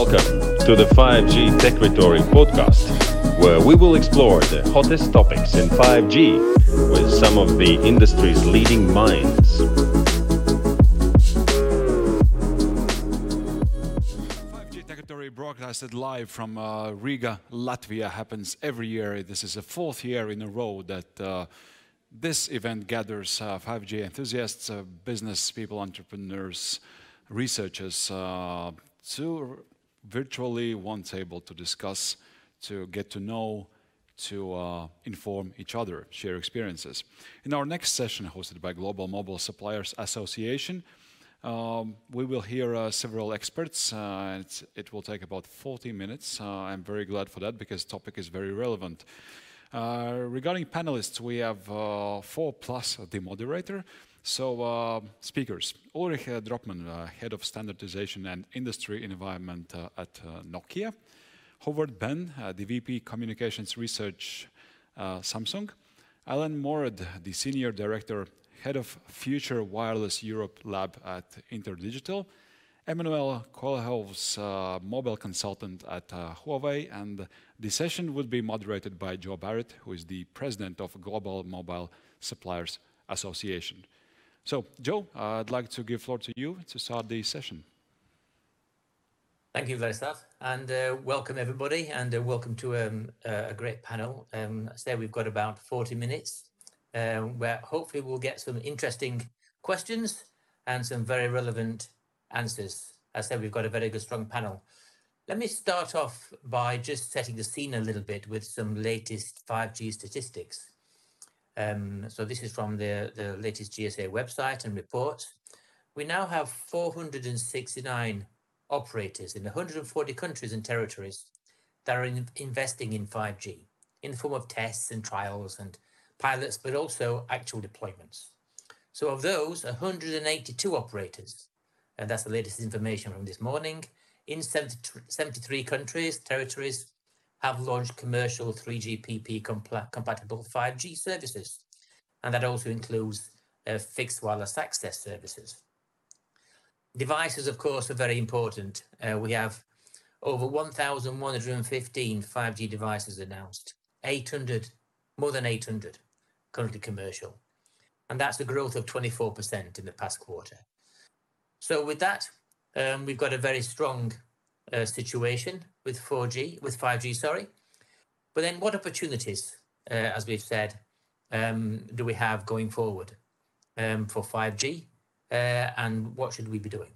Welcome to the 5G TechTerritory podcast, where we will explore the hottest topics in 5G with some of the industry's leading minds. Broadcasted live from Riga, Latvia, happens every year. This is the fourth year in a row that this event gathers 5G enthusiasts, business people, entrepreneurs, researchers to virtually one table to discuss, to get to know, to inform each other, share experiences. In our next session, hosted by Global Mobile Suppliers Association, we will hear several experts. It will take about 40 minutes. I'm very glad for that because the topic is very relevant. Regarding panelists, we have four plus the moderator. So speakers, Ulrich Dropmann, Head of Standardization and Industry Environment at Nokia. Howard Benn, the VP Communications Research, Samsung. Alain Mourad, the Senior Director, Head of Future Wireless Europe Lab at InterDigital, Emmanuel Coelho Alves, mobile consultant at Huawei, and the session would be moderated by Joe Barrett, who is the president of Global Mobile Suppliers Association. So, Joe, I'd like to give floor to you to start the session. Thank you, Ladislav, and welcome everybody, and welcome to a great panel. Today we've got about 40 minutes. Where hopefully we'll get some interesting questions and some very relevant answers. As I said, we've got a very good, strong panel. Let me start off by just setting the scene a little bit with some latest 5G statistics. So this is from the latest GSA website and report. We now have 469 operators in 140 countries and territories that are investing in 5G in the form of tests and trials and pilots, but also actual deployments. So of those, 182 operators, and that's the latest information from this morning, in 73 countries, territories, have launched commercial 3GPP compatible 5G services. And that also includes fixed wireless access services. Devices, of course, are very important. We have over 1,115 5G devices announced, more than 800. Currently commercial, and that's a growth of 24% in the past quarter. So with that, we've got a very strong situation with 5G, sorry. But then what opportunities, as we've said, do we have going forward for 5G, and what should we be doing?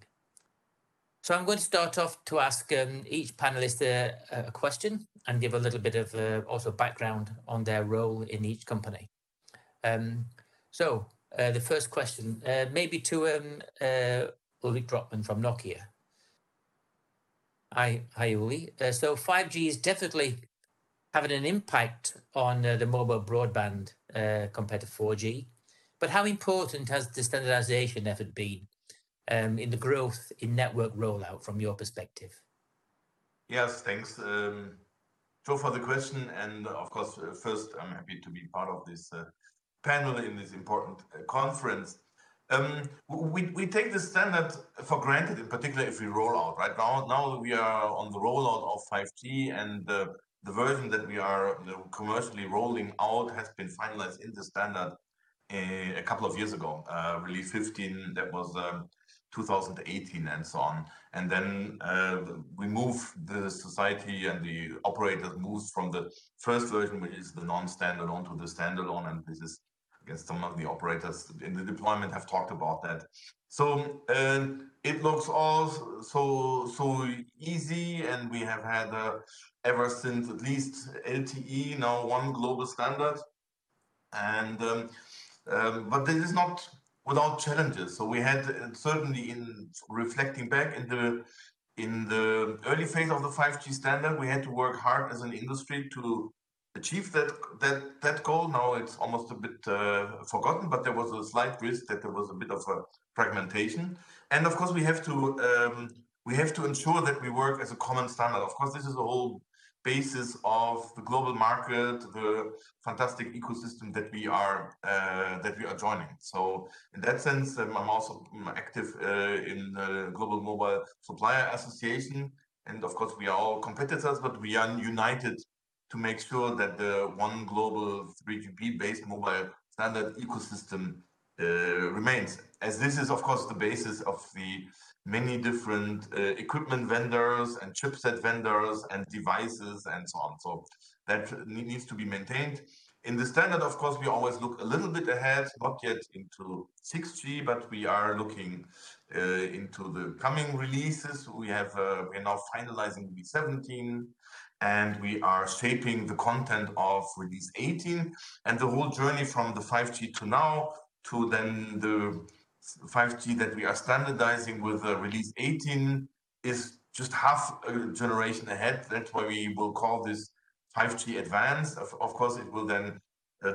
So I'm going to start off to ask each panelist a question and give a little bit of also background on their role in each company. So the first question, maybe to Ulrich Dropmann from Nokia. Hi Uli. So 5G is definitely having an impact on the mobile broadband compared to 4G. But how important has the standardization effort been in the growth in network rollout from your perspective? Yes, thanks, Joe, for the question. And of course, first, I'm happy to be part of this panel in this important conference. We take the standard for granted, in particular if we roll out. Right now we are on the rollout of 5G, and the version that we are commercially rolling out has been finalized in the standard a couple of years ago. Release 15, that was 2018, and so on. And then we move the society and the operators moves from the first version, which is the non-standalone, to the standalone. And this is, I guess, some of the operators in the deployment have talked about that. So it looks all so easy, and we have had ever since at least LTE now one global standard. And but this is not without challenges. So we had certainly, in reflecting back in the early phase of the 5G standard, we had to work hard as an industry to achieve that goal. Now it's almost a bit forgotten, but there was a slight risk that there was a bit of a fragmentation. And of course, we have to ensure that we work as a common standard. Of course, this is a whole basis of the global market, the fantastic ecosystem that we are joining. So in that sense, I'm also active in the Global Mobile Supplier Association, And of course, we are all competitors, but we are united to make sure that the one global 3GPP-based mobile standard ecosystem remains. As this is, of course, the basis of the many different equipment vendors and chipset vendors and devices and so on. So that needs to be maintained. In the standard, of course, we always look a little bit ahead, not yet into 6G, but we are looking into the coming releases. We are now finalizing release 17, and we are shaping the content of release 18, and the whole journey from the 5G to now to then the 5G that we are standardizing with release 18 is just half a generation ahead. That's why we will call this 5G Advanced. Of course, it will then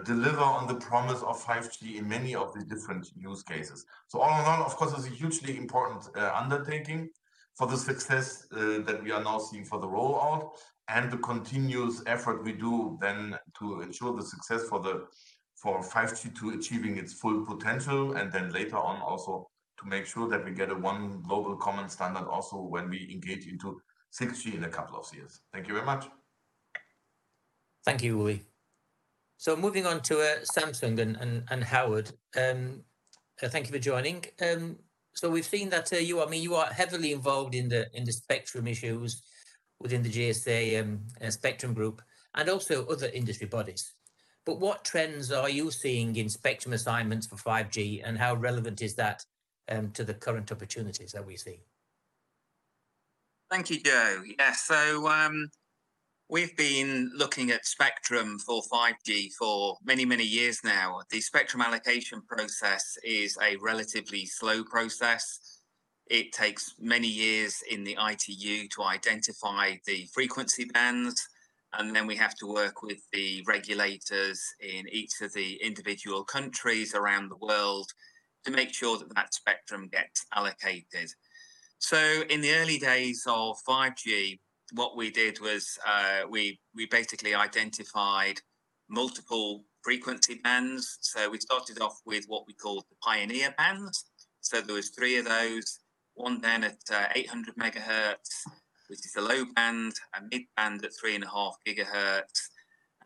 deliver on the promise of 5G in many of the different use cases. So all in all, of course, it's a hugely important undertaking for the success that we are now seeing for the rollout and the continuous effort we do then to ensure the success for 5G to achieving its full potential, and then later on also to make sure that we get a one global common standard also when we engage into 6G in a couple of years. Thank you very much. Thank you, Ulrich. So moving on to Samsung and Howard, thank you for joining. So we've seen that you are heavily involved in the spectrum issues within the GSA spectrum group and also other industry bodies. But what trends are you seeing in spectrum assignments for 5G, and how relevant is that to the current opportunities that we see? Thank you, Joe. Yes, so we've been looking at spectrum for 5G for many, many years now. The spectrum allocation process is a relatively slow process. It takes many years in the ITU to identify the frequency bands, and then we have to work with the regulators in each of the individual countries around the world to make sure that that spectrum gets allocated. So in the early days of 5G, what we did was we basically identified multiple frequency bands. So we started off with what we called the pioneer bands. So there was 3 of those, one then at 800 megahertz, which is the low band, a mid band at 3.5 gigahertz,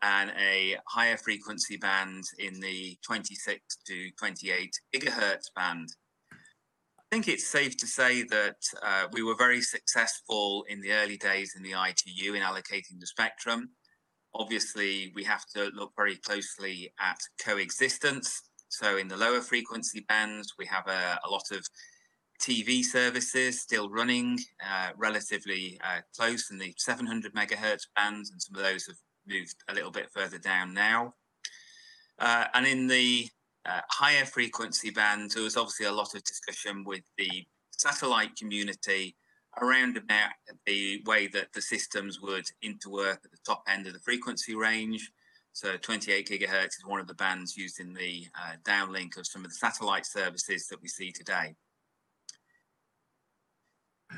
and a higher frequency band in the 26 to 28 gigahertz band. I think it's safe to say that we were very successful in the early days in the ITU in allocating the spectrum. Obviously, we have to look very closely at coexistence. So in the lower frequency bands, we have a lot of TV services still running relatively close in the 700 megahertz bands, and some of those have moved a little bit further down now. And in the higher frequency bands, there was obviously a lot of discussion with the satellite community around about the way that the systems would interwork at the top end of the frequency range. So 28 gigahertz is one of the bands used in the downlink of some of the satellite services that we see today.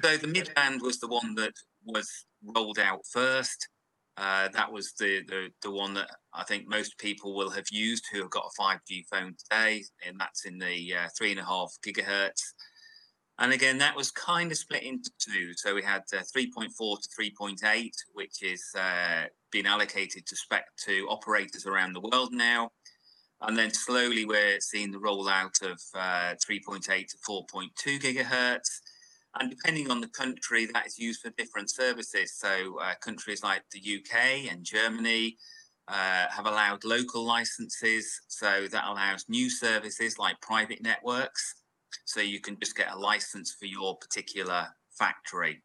So the mid-band was the one that was rolled out first. That was the one that I think most people will have used who have got a 5G phone today, and that's in the 3.5 gigahertz. And again, that was kind of split into two. So we had 3.4 to 3.8, which is been allocated to operators around the world now. And then slowly we're seeing the rollout of 3.8 to 4.2 gigahertz. And depending on the country, that is used for different services. So countries like the UK and Germany have allowed local licenses. So that allows new services like private networks. So you can just get a license for your particular factory.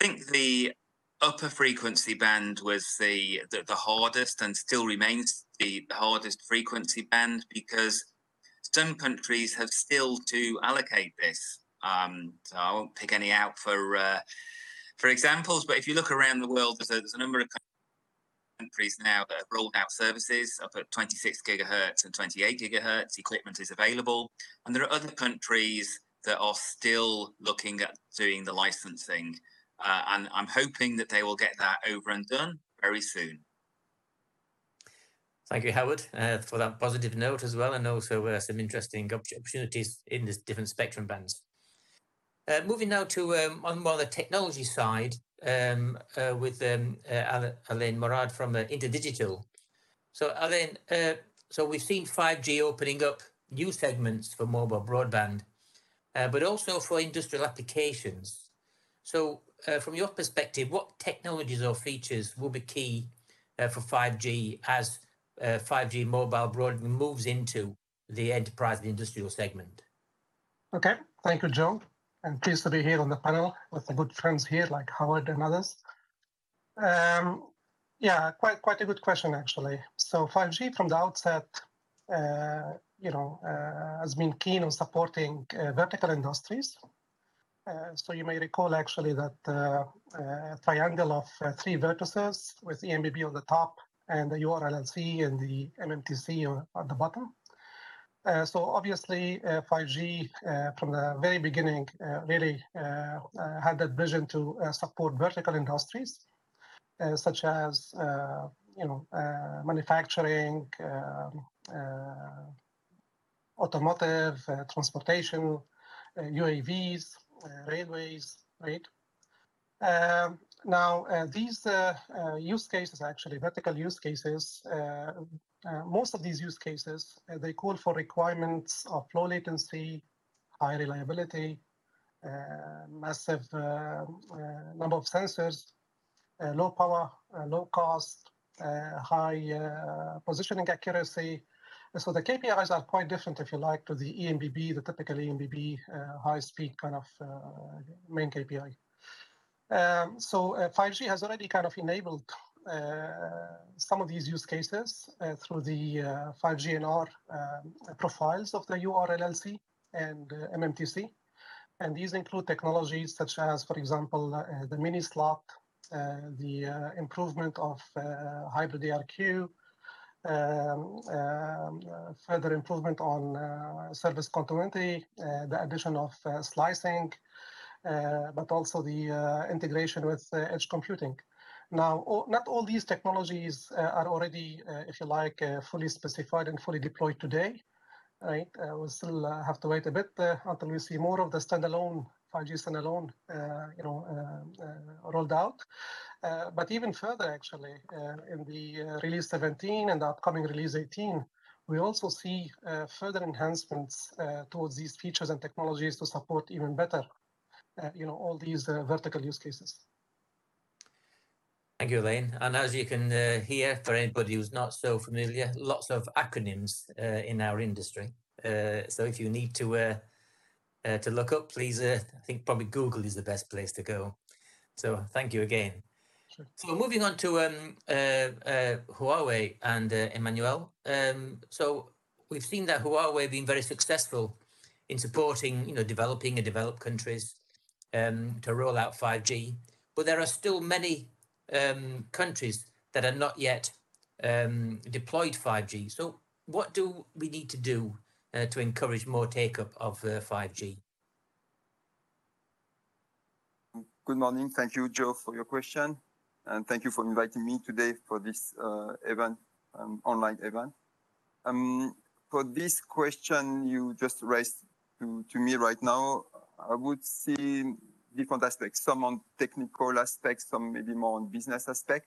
I think the upper frequency band was the hardest, and still remains the hardest frequency band, because some countries have still to allocate this. So I won't pick any out for examples, but if you look around the world, there's a number of countries now that have rolled out services up at 26 gigahertz and 28 gigahertz. Equipment is available, and there are other countries that are still looking at doing the licensing, and I'm hoping that they will get that over and done very soon. Thank you, Howard, for that positive note as well, and also some interesting opportunities in the different spectrum bands. Moving now to on more the technology side with Alain Mourad from InterDigital. So Alain, so we've seen 5G opening up new segments for mobile broadband, but also for industrial applications. So from your perspective, what technologies or features will be key for 5G as 5G mobile broadband moves into the enterprise and industrial segment? Okay, thank you, Joe. I'm pleased to be here on the panel with the good friends here like Howard and others. Yeah, quite a good question, actually. So 5G from the outset, has been keen on supporting vertical industries. So you may recall, actually, that a triangle of three vertices with EMBB on the top and the URLLC and the MMTC at the bottom. So obviously, 5G from the very beginning really had that vision to support vertical industries, such as manufacturing, automotive, transportation, UAVs, railways, right? Now, these use cases, actually, vertical use cases, most of these use cases, they call for requirements of low latency, high reliability, massive number of sensors, low power, low cost, high positioning accuracy. So the KPIs are quite different, if you like, to the EMBB, the typical EMBB high-speed kind of main KPI. So 5G has already kind of enabled some of these use cases through the 5G NR profiles of the URLLC and MMTC. And these include technologies such as, for example, the mini slot, the improvement of hybrid ARQ, further improvement on service continuity, the addition of slicing, but also the integration with edge computing. Now, not all these technologies are already, if you like, fully specified and fully deployed today, right? We'll still have to wait a bit until we see more of the standalone, 5G standalone, rolled out. But even further, actually, in the release 17 and the upcoming release 18, we also see further enhancements towards these features and technologies to support even better, all these vertical use cases. Thank you, Alain. And as you can hear, for anybody who's not so familiar, lots of acronyms in our industry. So if you need to look up, please, I think probably Google is the best place to go. So thank you again. Sure. So moving on to Huawei and Emmanuel. So we've seen that Huawei have been very successful in supporting, developing and developed countries to roll out 5G, but there are still many countries that are not yet deployed 5G. So what do we need to do to encourage more take-up of 5G? Good morning. Thank you, Joe, for your question. And thank you for inviting me today for this event, online event. For this question you just raised to me right now, I would see different aspects, some on technical aspects, some maybe more on business aspect.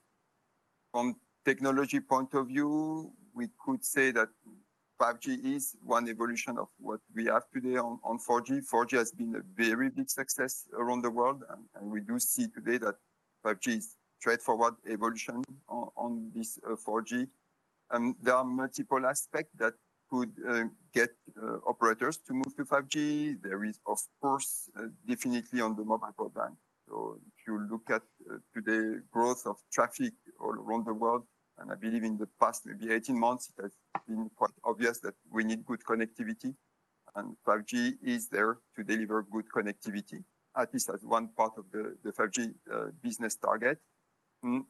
From technology point of view, we could say that 5G is one evolution of what we have today on 4G. 4G has been a very big success around the world, and we do see today that 5G is straightforward evolution on this 4G. There are multiple aspects that could get operators to move to 5G. There is, of course, definitely on the mobile broadband. So if you look at today growth of traffic all around the world, and I believe in the past maybe 18 months, it has been quite obvious that we need good connectivity. And 5G is there to deliver good connectivity, at least as one part of the 5G business target.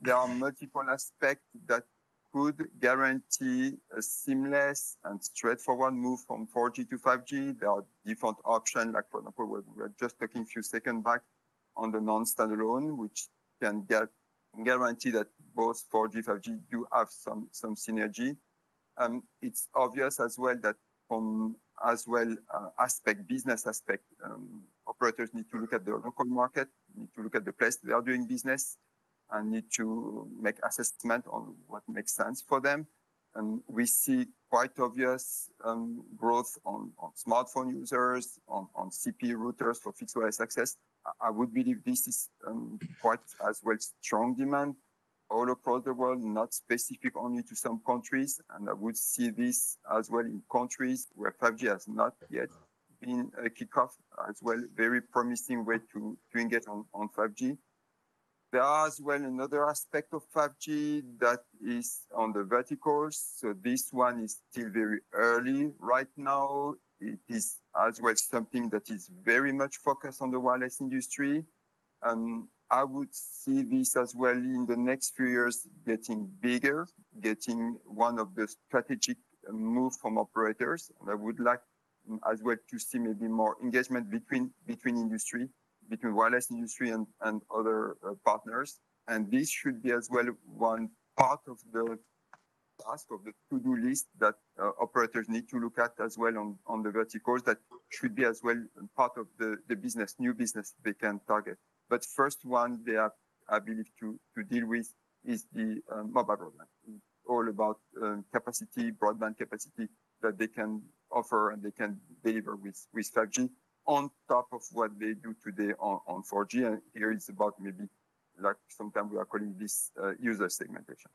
There are multiple aspects that could guarantee a seamless and straightforward move from 4G to 5G. There are different options, like for example, we were just talking a few seconds back on the non-standalone, which can guarantee that both 4G and 5G do have some synergy. It's obvious as well that from as well business aspect, operators need to look at their local market, need to look at the place they are doing business, and need to make assessment on what makes sense for them. And we see quite obvious growth on smartphone users, on CPE routers for fixed wireless access. I would believe this is quite as well strong demand all across the world, not specific only to some countries. And I would see this as well in countries where 5G has not yet been a kickoff as well, very promising way to engage on 5G. There are as well another aspect of 5G that is on the verticals. So this one is still very early right now. It is as well something that is very much focused on the wireless industry. I would see this as well in the next few years getting bigger, getting one of the strategic moves from operators. And I would like as well to see maybe more engagement between industry, between wireless industry and other partners. And this should be as well one part of the task of the to-do list that operators need to look at as well on the verticals that should be as well part of the business, new business they can target. But first one they have, I believe, to deal with is the mobile broadband. It's all about capacity, broadband capacity that they can offer and they can deliver with 5G. On top of what they do today on 4G, and here it's about maybe, like sometimes we are calling this user segmentation.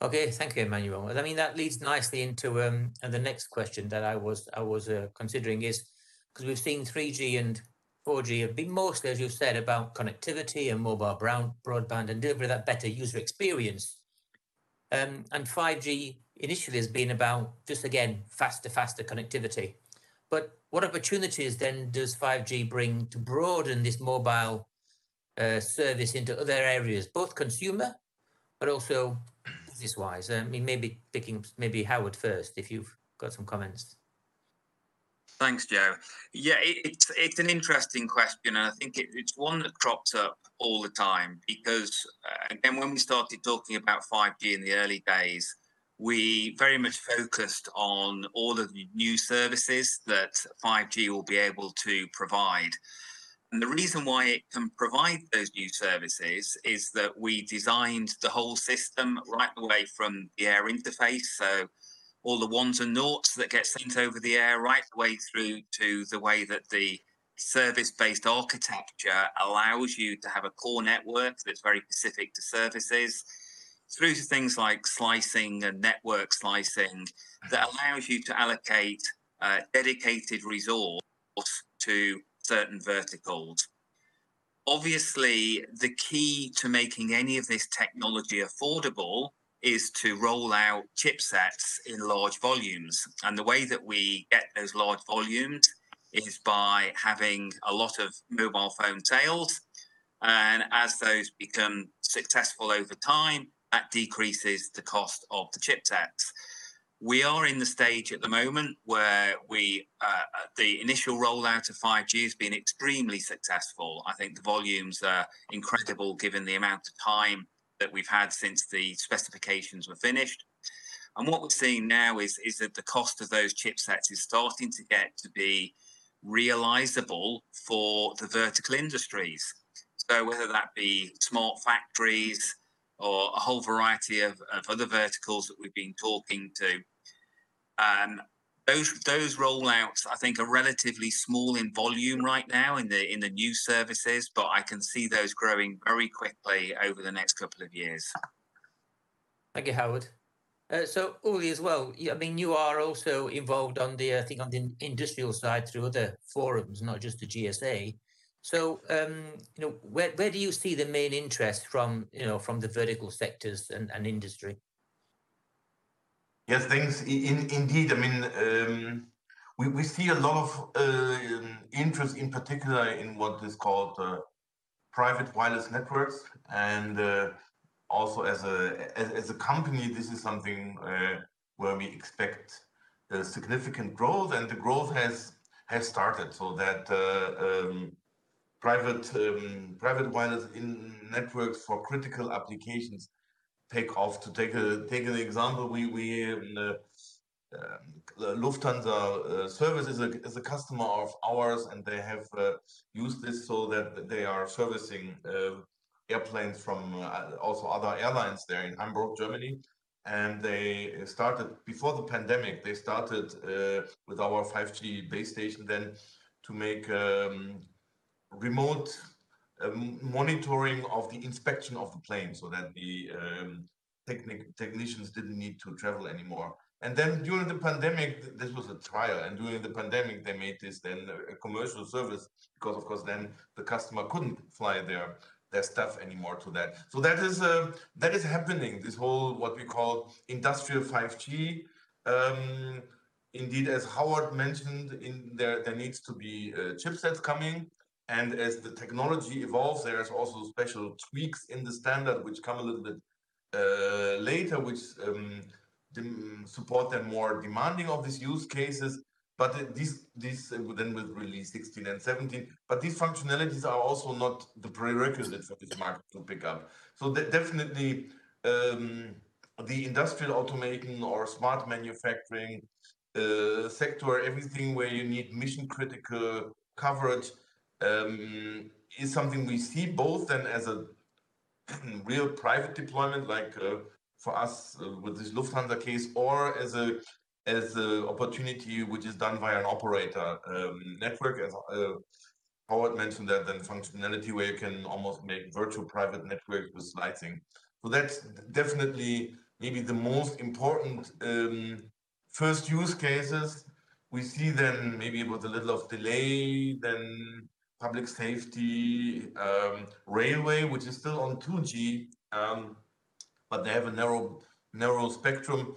Okay, thank you, Emmanuel. I mean, that leads nicely into the next question that I was considering is, because we've seen 3G and 4G have been mostly, as you said, about connectivity and mobile broadband and delivery of that better user experience. And 5G initially has been about just, again, faster connectivity. But what opportunities then does 5G bring to broaden this mobile service into other areas, both consumer, but also business-wise? I mean, maybe Howard first, if you've got some comments. Thanks, Joe. Yeah, it's an interesting question, and I think it's one that crops up all the time because, again, when we started talking about 5G in the early days, we very much focused on all of the new services that 5G will be able to provide. And the reason why it can provide those new services is that we designed the whole system right away from the air interface. So all the ones and noughts that get sent over the air right the way through to the way that the service-based architecture allows you to have a core network that's very specific to services, through to things like slicing and network slicing that allows you to allocate dedicated resource to certain verticals. Obviously, the key to making any of this technology affordable is to roll out chipsets in large volumes. And the way that we get those large volumes is by having a lot of mobile phone tails. And as those become successful over time, that decreases the cost of the chipsets. We are in the stage at the moment where the initial rollout of 5G has been extremely successful. I think the volumes are incredible given the amount of time that we've had since the specifications were finished. And what we're seeing now is that the cost of those chipsets is starting to get to be realizable for the vertical industries. So whether that be smart factories, or a whole variety of other verticals that we've been talking to. Those rollouts, I think, are relatively small in volume right now in the new services, but I can see those growing very quickly over the next couple of years. Thank you, Howard. So Uli, as well, I mean, you are also involved on the, I think, on the industrial side through other forums, not just the GSA. So, you know, where do you see the main interest from the vertical sectors and industry? Yes, thanks. Indeed, I mean, we see a lot of interest, in particular, in what is called private wireless networks, and also as a company, this is something where we expect significant growth, and the growth has started. So that. Private wireless networks for critical applications take off. To take an example, we Lufthansa service is a customer of ours, and they have used this so that they are servicing airplanes from also other airlines there in Hamburg, Germany. And they started before the pandemic. They started with our 5G base station then to make remote monitoring of the inspection of the plane, so that the technicians didn't need to travel anymore. And then during the pandemic, this was a trial. And during the pandemic, they made this then a commercial service, because of course then the customer couldn't fly their stuff anymore to that. So that is happening, this whole what we call industrial 5G. Indeed, as Howard mentioned, there needs to be chipsets coming. And as the technology evolves, there is also special tweaks in the standard, which come a little bit later, which support them more demanding of these use cases. But these then with release 16 and 17, but these functionalities are also not the prerequisite for this market to pick up. So definitely the industrial automation or smart manufacturing sector, everything where you need mission critical coverage is something we see both then as a real private deployment, like for us with this Lufthansa case, or as an opportunity which is done via an operator network. As Howard mentioned, that then functionality where you can almost make virtual private networks with slicing. So that's definitely maybe the most important first use cases. We see then maybe with a little of delay, then public safety, railway, which is still on 2G, but they have a narrow spectrum.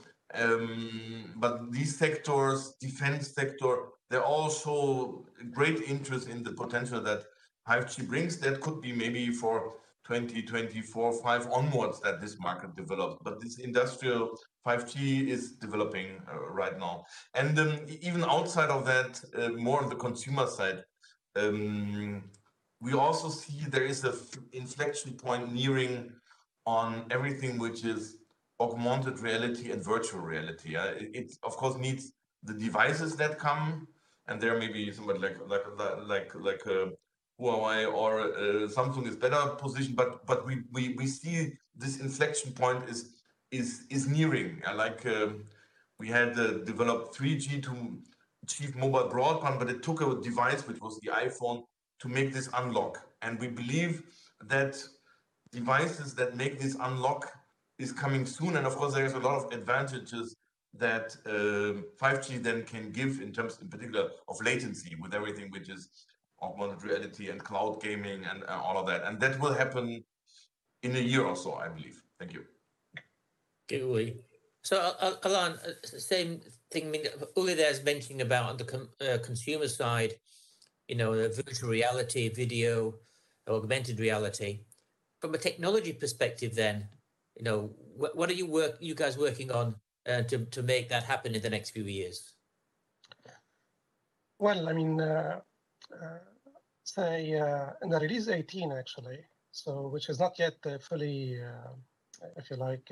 But these sectors, defense sector, they all show great interest in the potential that 5G brings. That could be maybe for 2024, 5 onwards that this market develops. But this industrial 5G is developing right now. And even outside of that, more on the consumer side, we also see there is an inflection point nearing on everything which is augmented reality and virtual reality. It of course needs the devices that come, and there may be somebody like Huawei or Samsung is better positioned, but we see this inflection point is nearing. Like we had developed 3G to achieve mobile broadband, but it took a device which was the iPhone to make this unlock, and we believe that devices that make this unlock is coming soon. And of course there's a lot of advantages that 5G then can give in terms in particular of latency, with everything which is augmented reality and cloud gaming and all of that, and that will happen in a year or so, I believe. Thank you. Okay, so Alain, same thing. I mean, Uli there's mentioning about the consumer side, you know, the virtual reality, video, augmented reality. From a technology perspective then, you know, what are you guys working on to make that happen in the next few years? Well, I mean, in the release 18 actually, so which is not yet fully, if you like,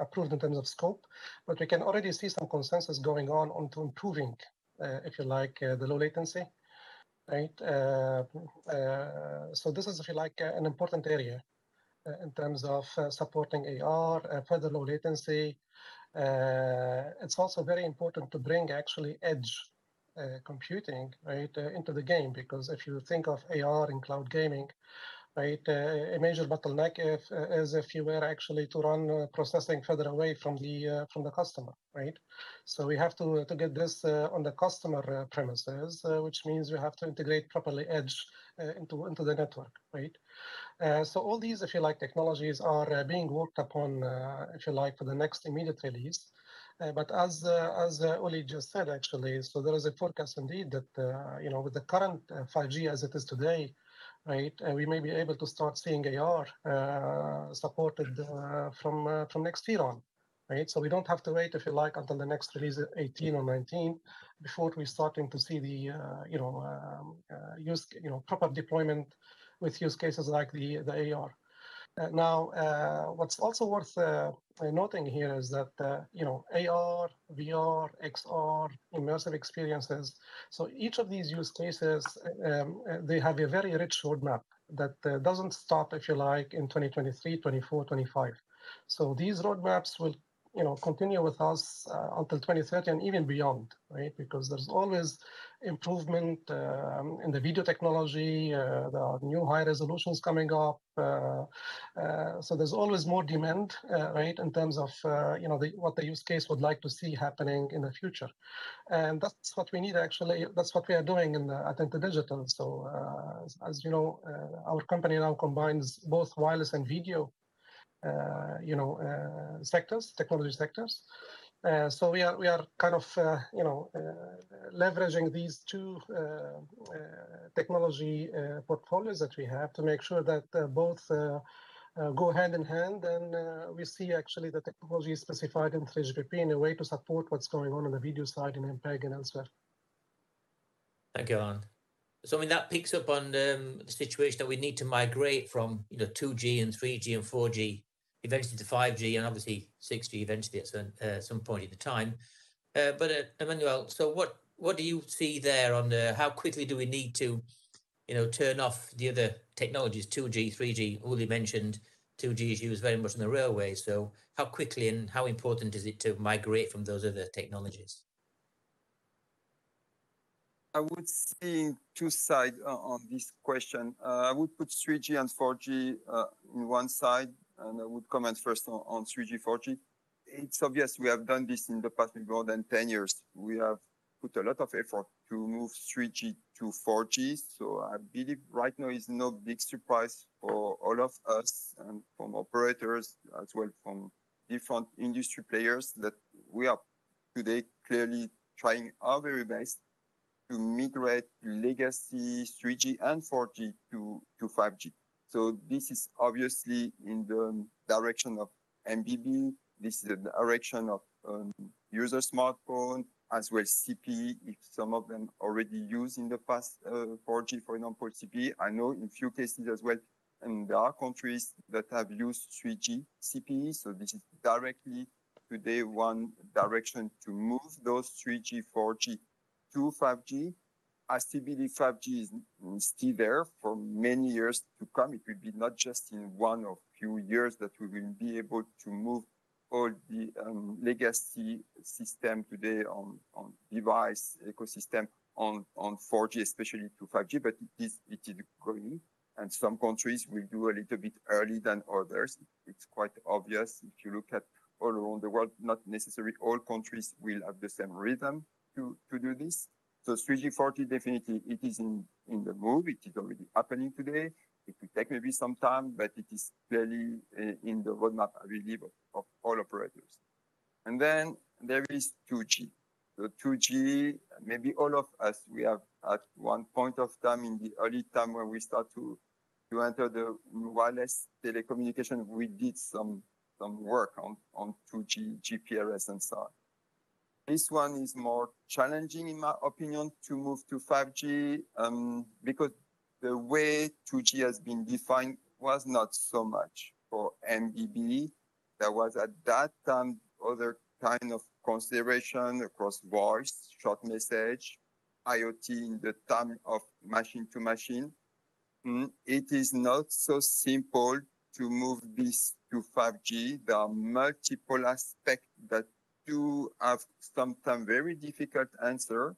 approved in terms of scope, but we can already see some consensus going on to improving, if you like, the low latency, right? So this is, if you like, an important area in terms of supporting AR, further low latency. It's also very important to bring actually edge computing, right, into the game, because if you think of AR in cloud gaming, right, a major bottleneck is if you were actually to run processing further away from the customer, right? So we have to get this on the customer premises, which means we have to integrate properly edge into the network, right? So all these, if you like, technologies are being worked upon, if you like, for the next immediate release. But as Uli just said, actually, so there is a forecast indeed that, you know, with the current 5G as it is today, right, we may be able to start seeing AR supported from next year on, right? So we don't have to wait, if you like, until the next release 18 or 19 before we're starting to see the, you know, proper deployment with use cases like the AR. Now, what's also worth noting here is that, AR, VR, XR, immersive experiences. So each of these use cases, they have a very rich roadmap that doesn't stop, if you like, in 2023, 24, 25. So these roadmaps will, continue with us until 2030 and even beyond, right? Because there's always improvement in the video technology, there are new high resolutions coming up. So there's always more demand, right, in terms of, what the use case would like to see happening in the future. And that's what we need, actually. That's what we are doing at InterDigital. So as you know, our company now combines both wireless and video sectors, technology sectors. So we are kind of leveraging these two technology portfolios that we have to make sure that both go hand in hand, and we see actually the technology specified in 3GPP in a way to support what's going on the video side in MPEG and elsewhere. Thank you, Alain. So, that picks up on the situation that we need to migrate from 2G and 3G and 4G eventually to 5G, and obviously 6G eventually at some point in the time. But Emmanuel, so what do you see there on how quickly do we need to, turn off the other technologies, 2G, 3G? Uli mentioned 2G is used very much in the railway. So how quickly and how important is it to migrate from those other technologies? I would see two sides on this question. I would put 3G and 4G in one side, and I would comment first on 3G, 4G. It's obvious we have done this in the past more than 10 years. We have put a lot of effort to move 3G to 4G. So I believe right now is no big surprise for all of us and from operators as well from different industry players that we are today clearly trying our very best to migrate legacy 3G and 4G to 5G. So this is obviously in the direction of MBB. This is the direction of user smartphone, as well CPE, if some of them already used in the past 4G, for example, CPE. I know in few cases as well, and there are countries that have used 3G CPE. So this is directly today one direction to move those 3G, 4G to 5G. I still believe 5G is still there for many years to come. It will be not just in one or few years that we will be able to move all the legacy system today on device ecosystem on 4G, especially to 5G, but it is growing. And some countries will do a little bit early than others. It's quite obvious if you look at all around the world, not necessarily all countries will have the same rhythm to do this. So 3G, 4G, definitely, it is in the move. It is already happening today. It will take maybe some time, but it is clearly in the roadmap, I believe, of all operators. And then there is 2G. So 2G, maybe all of us, we have at one point of time in the early time when we start to enter the wireless telecommunication, we did some work on 2G, GPRS, and so on. This one is more challenging, in my opinion, to move to 5G because the way 2G has been defined was not so much for MBB. There was at that time other kind of consideration across voice, short message, IoT in the time of machine to machine. It is not so simple to move this to 5G. There are multiple aspects that to have sometimes very difficult answer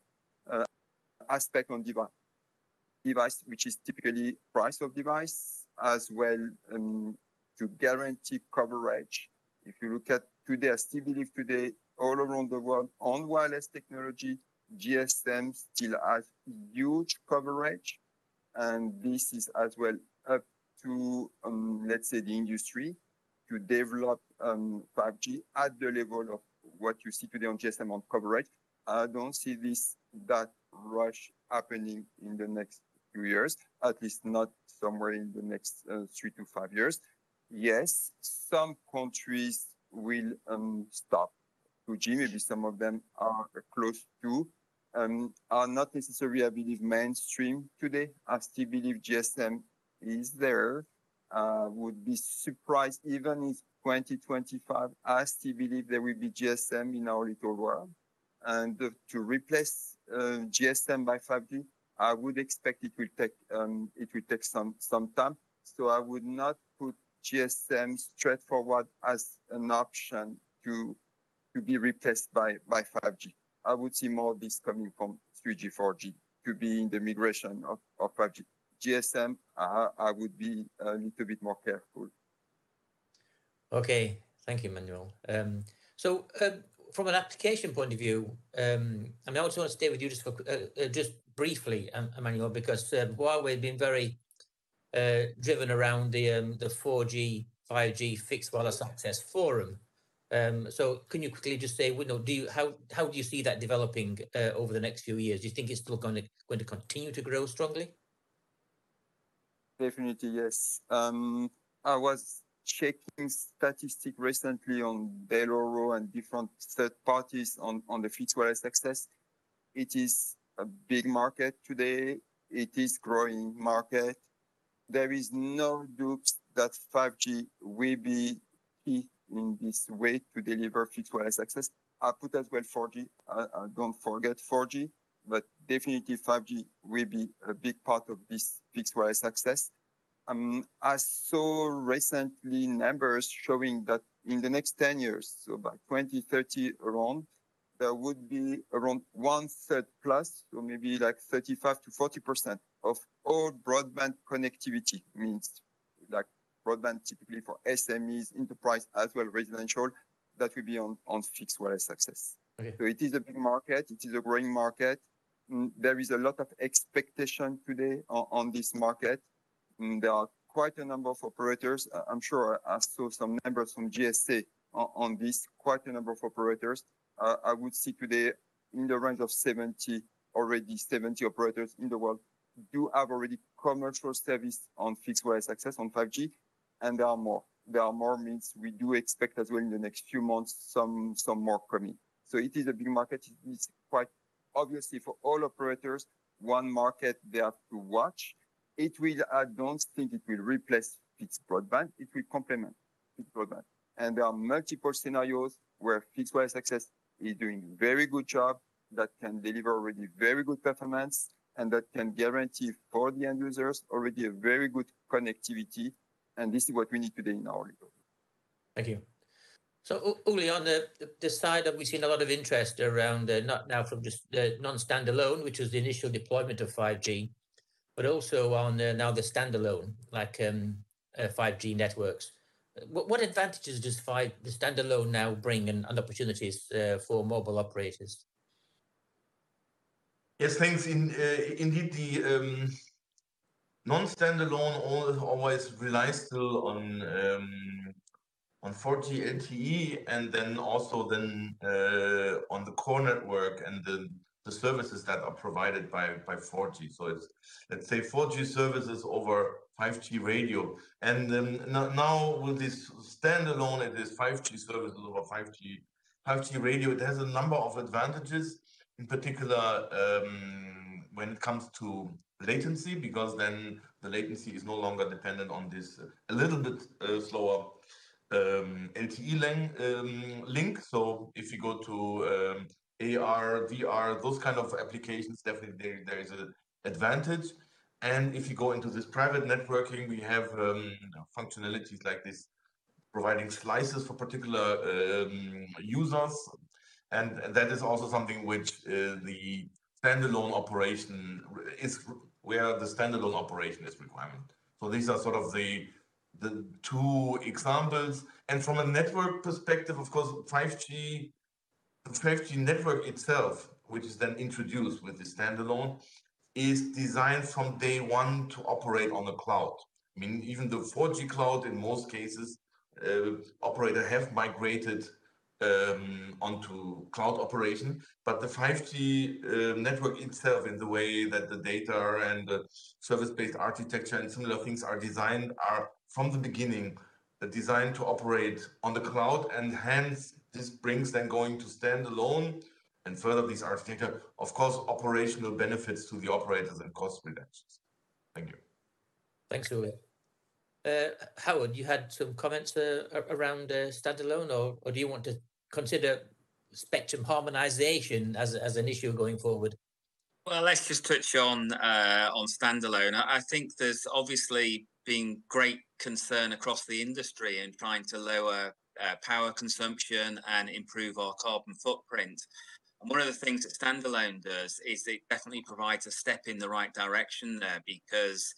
aspect on device, which is typically price of device, as well to guarantee coverage. If you look at today, I still believe today, all around the world on wireless technology, GSM still has huge coverage. And this is as well up to, let's say, the industry to develop 5G at the level of what you see today on GSM on coverage. I don't see that rush happening in the next few years, at least not somewhere in the next 3 to 5 years. Yes, some countries will stop 2G, maybe some of them are close to, are not necessarily, I believe, mainstream today. I still believe GSM is there. would be surprised even in 2025, as they believe there will be GSM in our little world. And to replace GSM by 5G, I would expect it will take some time. So I would not put GSM straightforward as an option to be replaced by 5G. I would see more of this coming from 3G, 4G to be in the migration of 5G. GSM, I would be a little bit more careful. Okay, thank you, Emmanuel. From an application point of view, I mean, I also want to stay with you just for, just briefly, Emmanuel, because Huawei has been very driven around the 4G, 5G fixed wireless access forum. So, can you quickly just say, how do you see that developing over the next few years? Do you think it's still going to continue to grow strongly? Definitely, yes. I was checking statistics recently on Del Oro and different third parties on the fixed wireless access. It is a big market today. It is growing market. There is no doubt that 5G will be key in this way to deliver fixed wireless access. I put as well 4G. I don't forget 4G, but definitely 5G will be a big part of this fixed wireless access. I saw recently numbers showing that in the next 10 years, so by 2030 around, there would be around 1/3 plus, so maybe like 35% to 40% of all broadband connectivity, means like broadband typically for SMEs, enterprise, as well residential, that will be on fixed wireless access. Okay. So it is a big market, it is a growing market. There is a lot of expectation today on this market. There are quite a number of operators. I'm sure I saw some numbers from GSA on this, quite a number of operators. I would see today in the range of 70 operators in the world do have already commercial service on fixed wireless access on 5G, and there are more. There are more means we do expect as well in the next few months, some more coming. So it is a big market. It's quite obviously for all operators, one market they have to watch. I don't think it will replace fixed broadband. It will complement fixed broadband. And there are multiple scenarios where fixed wireless access is doing a very good job that can deliver already very good performance and that can guarantee for the end users already a very good connectivity. And this is what we need today in our level. Thank you. So, Uli, on the side, we've seen a lot of interest around, not now from just non-standalone, which was the initial deployment of 5G, but also on now the standalone, like 5G networks. What advantages does the standalone now bring and opportunities for mobile operators? Yes, thanks. Indeed, the non-standalone always relies still on 4G LTE and then also on the core network and the services that are provided by 4G. So it's, let's say, 4G services over 5G radio. And now with this standalone, it is 5G services over 5G radio. It has a number of advantages, in particular when it comes to latency, because then the latency is no longer dependent on this a little bit slower LTE link. So if you go to AR, VR, those kind of applications, definitely there is an advantage. And if you go into this private networking, we have functionalities like this, providing slices for particular users. And that is also something which the standalone operation is, where the standalone operation is requirement. So these are sort of the two examples. And from a network perspective, of course, 5G network itself, which is then introduced with the standalone, is designed from day one to operate on the cloud. I mean, even the 4G cloud, in most cases, operators have migrated onto cloud operation, but the 5G network itself, in the way that the data and the service-based architecture and similar things are designed, are from the beginning designed to operate on the cloud, and hence this brings then going to standalone and further these architecture, of course, operational benefits to the operators and cost reductions. Thank you. Thanks, Julia. Howard, you had some comments around standalone, or do you want to consider spectrum harmonization as an issue going forward? Well, let's just touch on standalone. I think there's obviously been great concern across the industry in trying to lower power consumption and improve our carbon footprint. And one of the things that standalone does is it definitely provides a step in the right direction there, because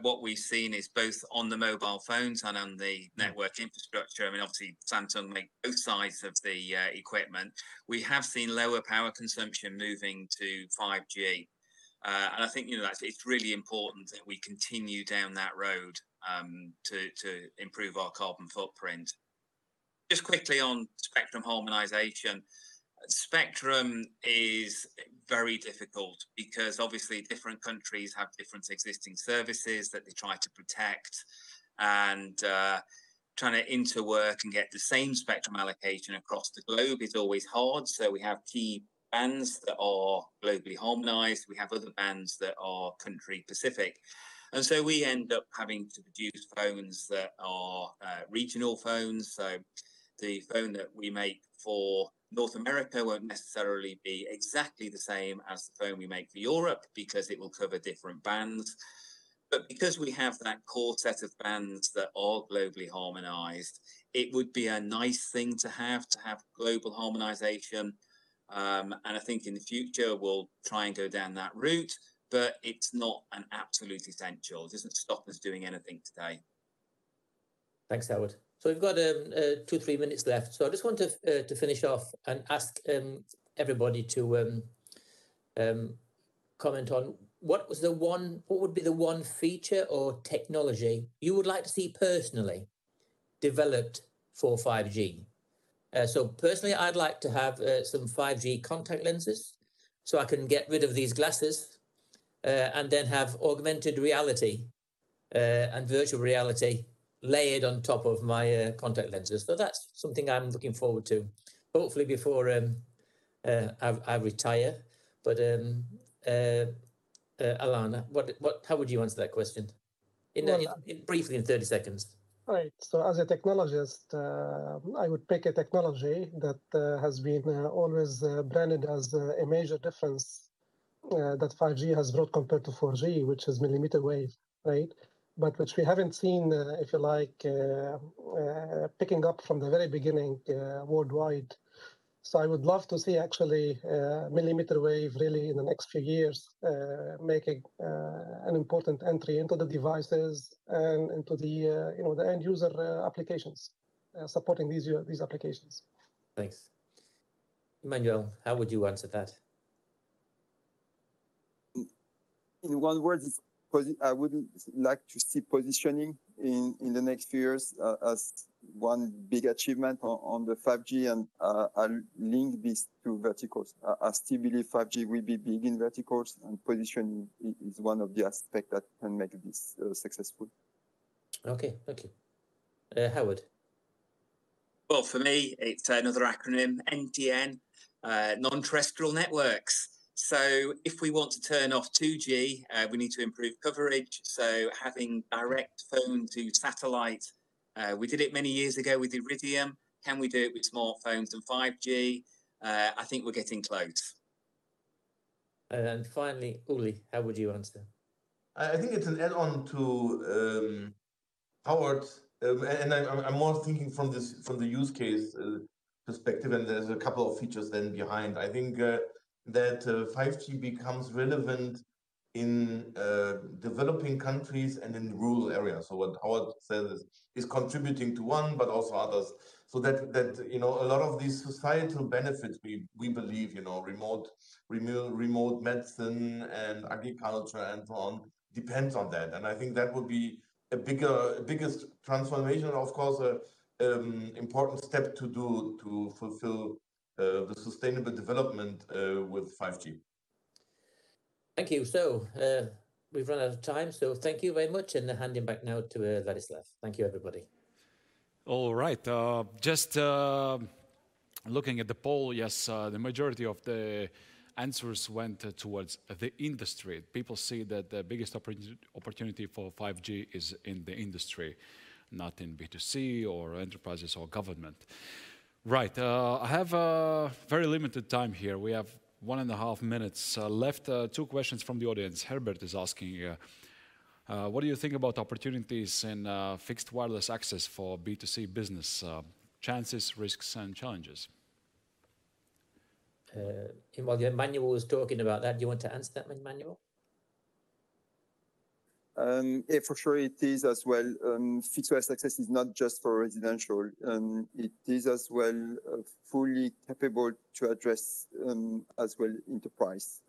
what we've seen is both on the mobile phones and on the network infrastructure. I mean, obviously, Samsung make both sides of the equipment. We have seen lower power consumption moving to 5G. And I think, you know, it's really important that we continue down that road to improve our carbon footprint. Just quickly on spectrum harmonization. Spectrum is very difficult because obviously different countries have different existing services that they try to protect, and trying to interwork and get the same spectrum allocation across the globe is always hard. So we have key bands that are globally harmonized. We have other bands that are country specific. And so we end up having to produce phones that are regional phones. So the phone that we make for North America won't necessarily be exactly the same as the phone we make for Europe, because it will cover different bands. But because we have that core set of bands that are globally harmonized, it would be a nice thing to have global harmonization. And I think in the future, we'll try and go down that route, but it's not an absolute essential. It doesn't stop us doing anything today. Thanks, Howard. So we've got 2-3 minutes left. So I just want to finish off and ask everybody to comment on what would be the one feature or technology you would like to see personally developed for 5G. So personally, I'd like to have some 5G contact lenses, so I can get rid of these glasses and then have augmented reality and virtual reality layered on top of my contact lenses. So that's something I'm looking forward to, hopefully before I retire. But Alana, how would you answer that question? Briefly, in 30 seconds. Right. So as a technologist, I would pick a technology that has been always branded as a major difference that 5G has brought compared to 4G, which is millimeter wave, right? But which we haven't seen, if you like, picking up from the very beginning worldwide. So I would love to see actually millimeter wave really in the next few years making an important entry into the devices and into the you know, the end user applications, supporting these applications. Thanks, Emmanuel. How would you answer that? In one word, I would like to see positioning in the next few years as one big achievement on the 5G, and I'll link these two verticals. I still believe 5G will be big in verticals, and positioning is one of the aspects that can make this successful. Okay, thank you. Howard? Well, for me, it's another acronym, NTN, non-terrestrial networks. So if we want to turn off 2G, we need to improve coverage. So having direct phone to satellite, we did it many years ago with Iridium. Can we do it with smartphones and 5G? I think we're getting close. And finally, Uli, how would you answer? I think it's an add-on to Howard, and I'm more thinking from the use case perspective, and there's a couple of features then behind. I think that 5G becomes relevant in developing countries and in rural areas. So what Howard says is contributing to one, but also others. So that you know, a lot of these societal benefits we believe, you know, remote medicine and agriculture and so on depends on that. And I think that would be biggest transformation, and of course a important step to do to fulfill the sustainable development with 5G. Thank you. So we've run out of time. So thank you very much, and handing back now to Ladislav. Thank you, everybody. All right. Just looking at the poll, yes, the majority of the answers went towards the industry. People see that the biggest opportunity for 5G is in the industry, not in B2C or enterprises or government. Right, I have very limited time here. We have 1.5 minutes left. Two questions from the audience. Herbert is asking, what do you think about opportunities in fixed wireless access for B2C business? Chances, risks, and challenges? While Emmanuel was talking about that, do you want to answer that, Emmanuel? Yeah, for sure it is as well. Fixed wireless access is not just for residential. It is as well fully capable to address as well enterprise.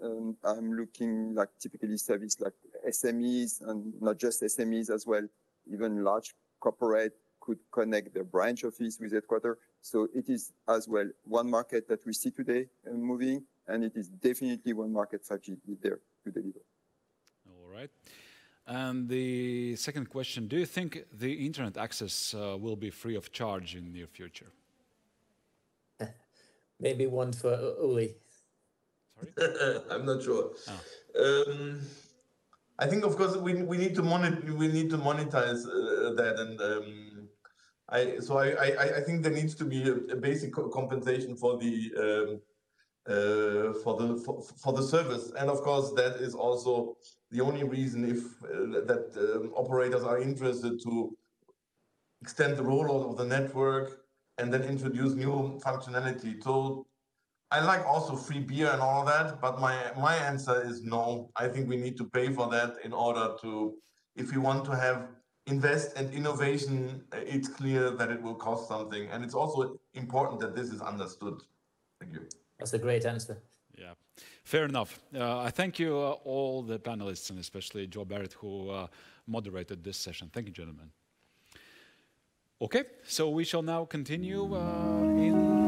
I'm looking like typically service like SMEs, and not just SMEs as well, even large corporate could connect their branch office with headquarters. So it is as well one market that we see today moving, and it is definitely one market 5G is there to deliver. All right. And the second question, do you think the internet access will be free of charge in the near future? Maybe one for Uli. Sorry? I'm not sure. Oh. I think, of course, we need to monetize that, and I think there needs to be a basic compensation for the service, and of course that is also the only reason if operators are interested to extend the rollout of the network and then introduce new functionality. So I like also free beer and all that, but my answer is no. I think we need to pay for that in order to, if we want to have invest and innovation, it's clear that it will cost something, and it's also important that this is understood. Thank you. That's a great answer. Yeah, fair enough. I thank you all the panelists, and especially Joe Barrett, who moderated this session. Thank you, gentlemen. Okay, so we shall now continue in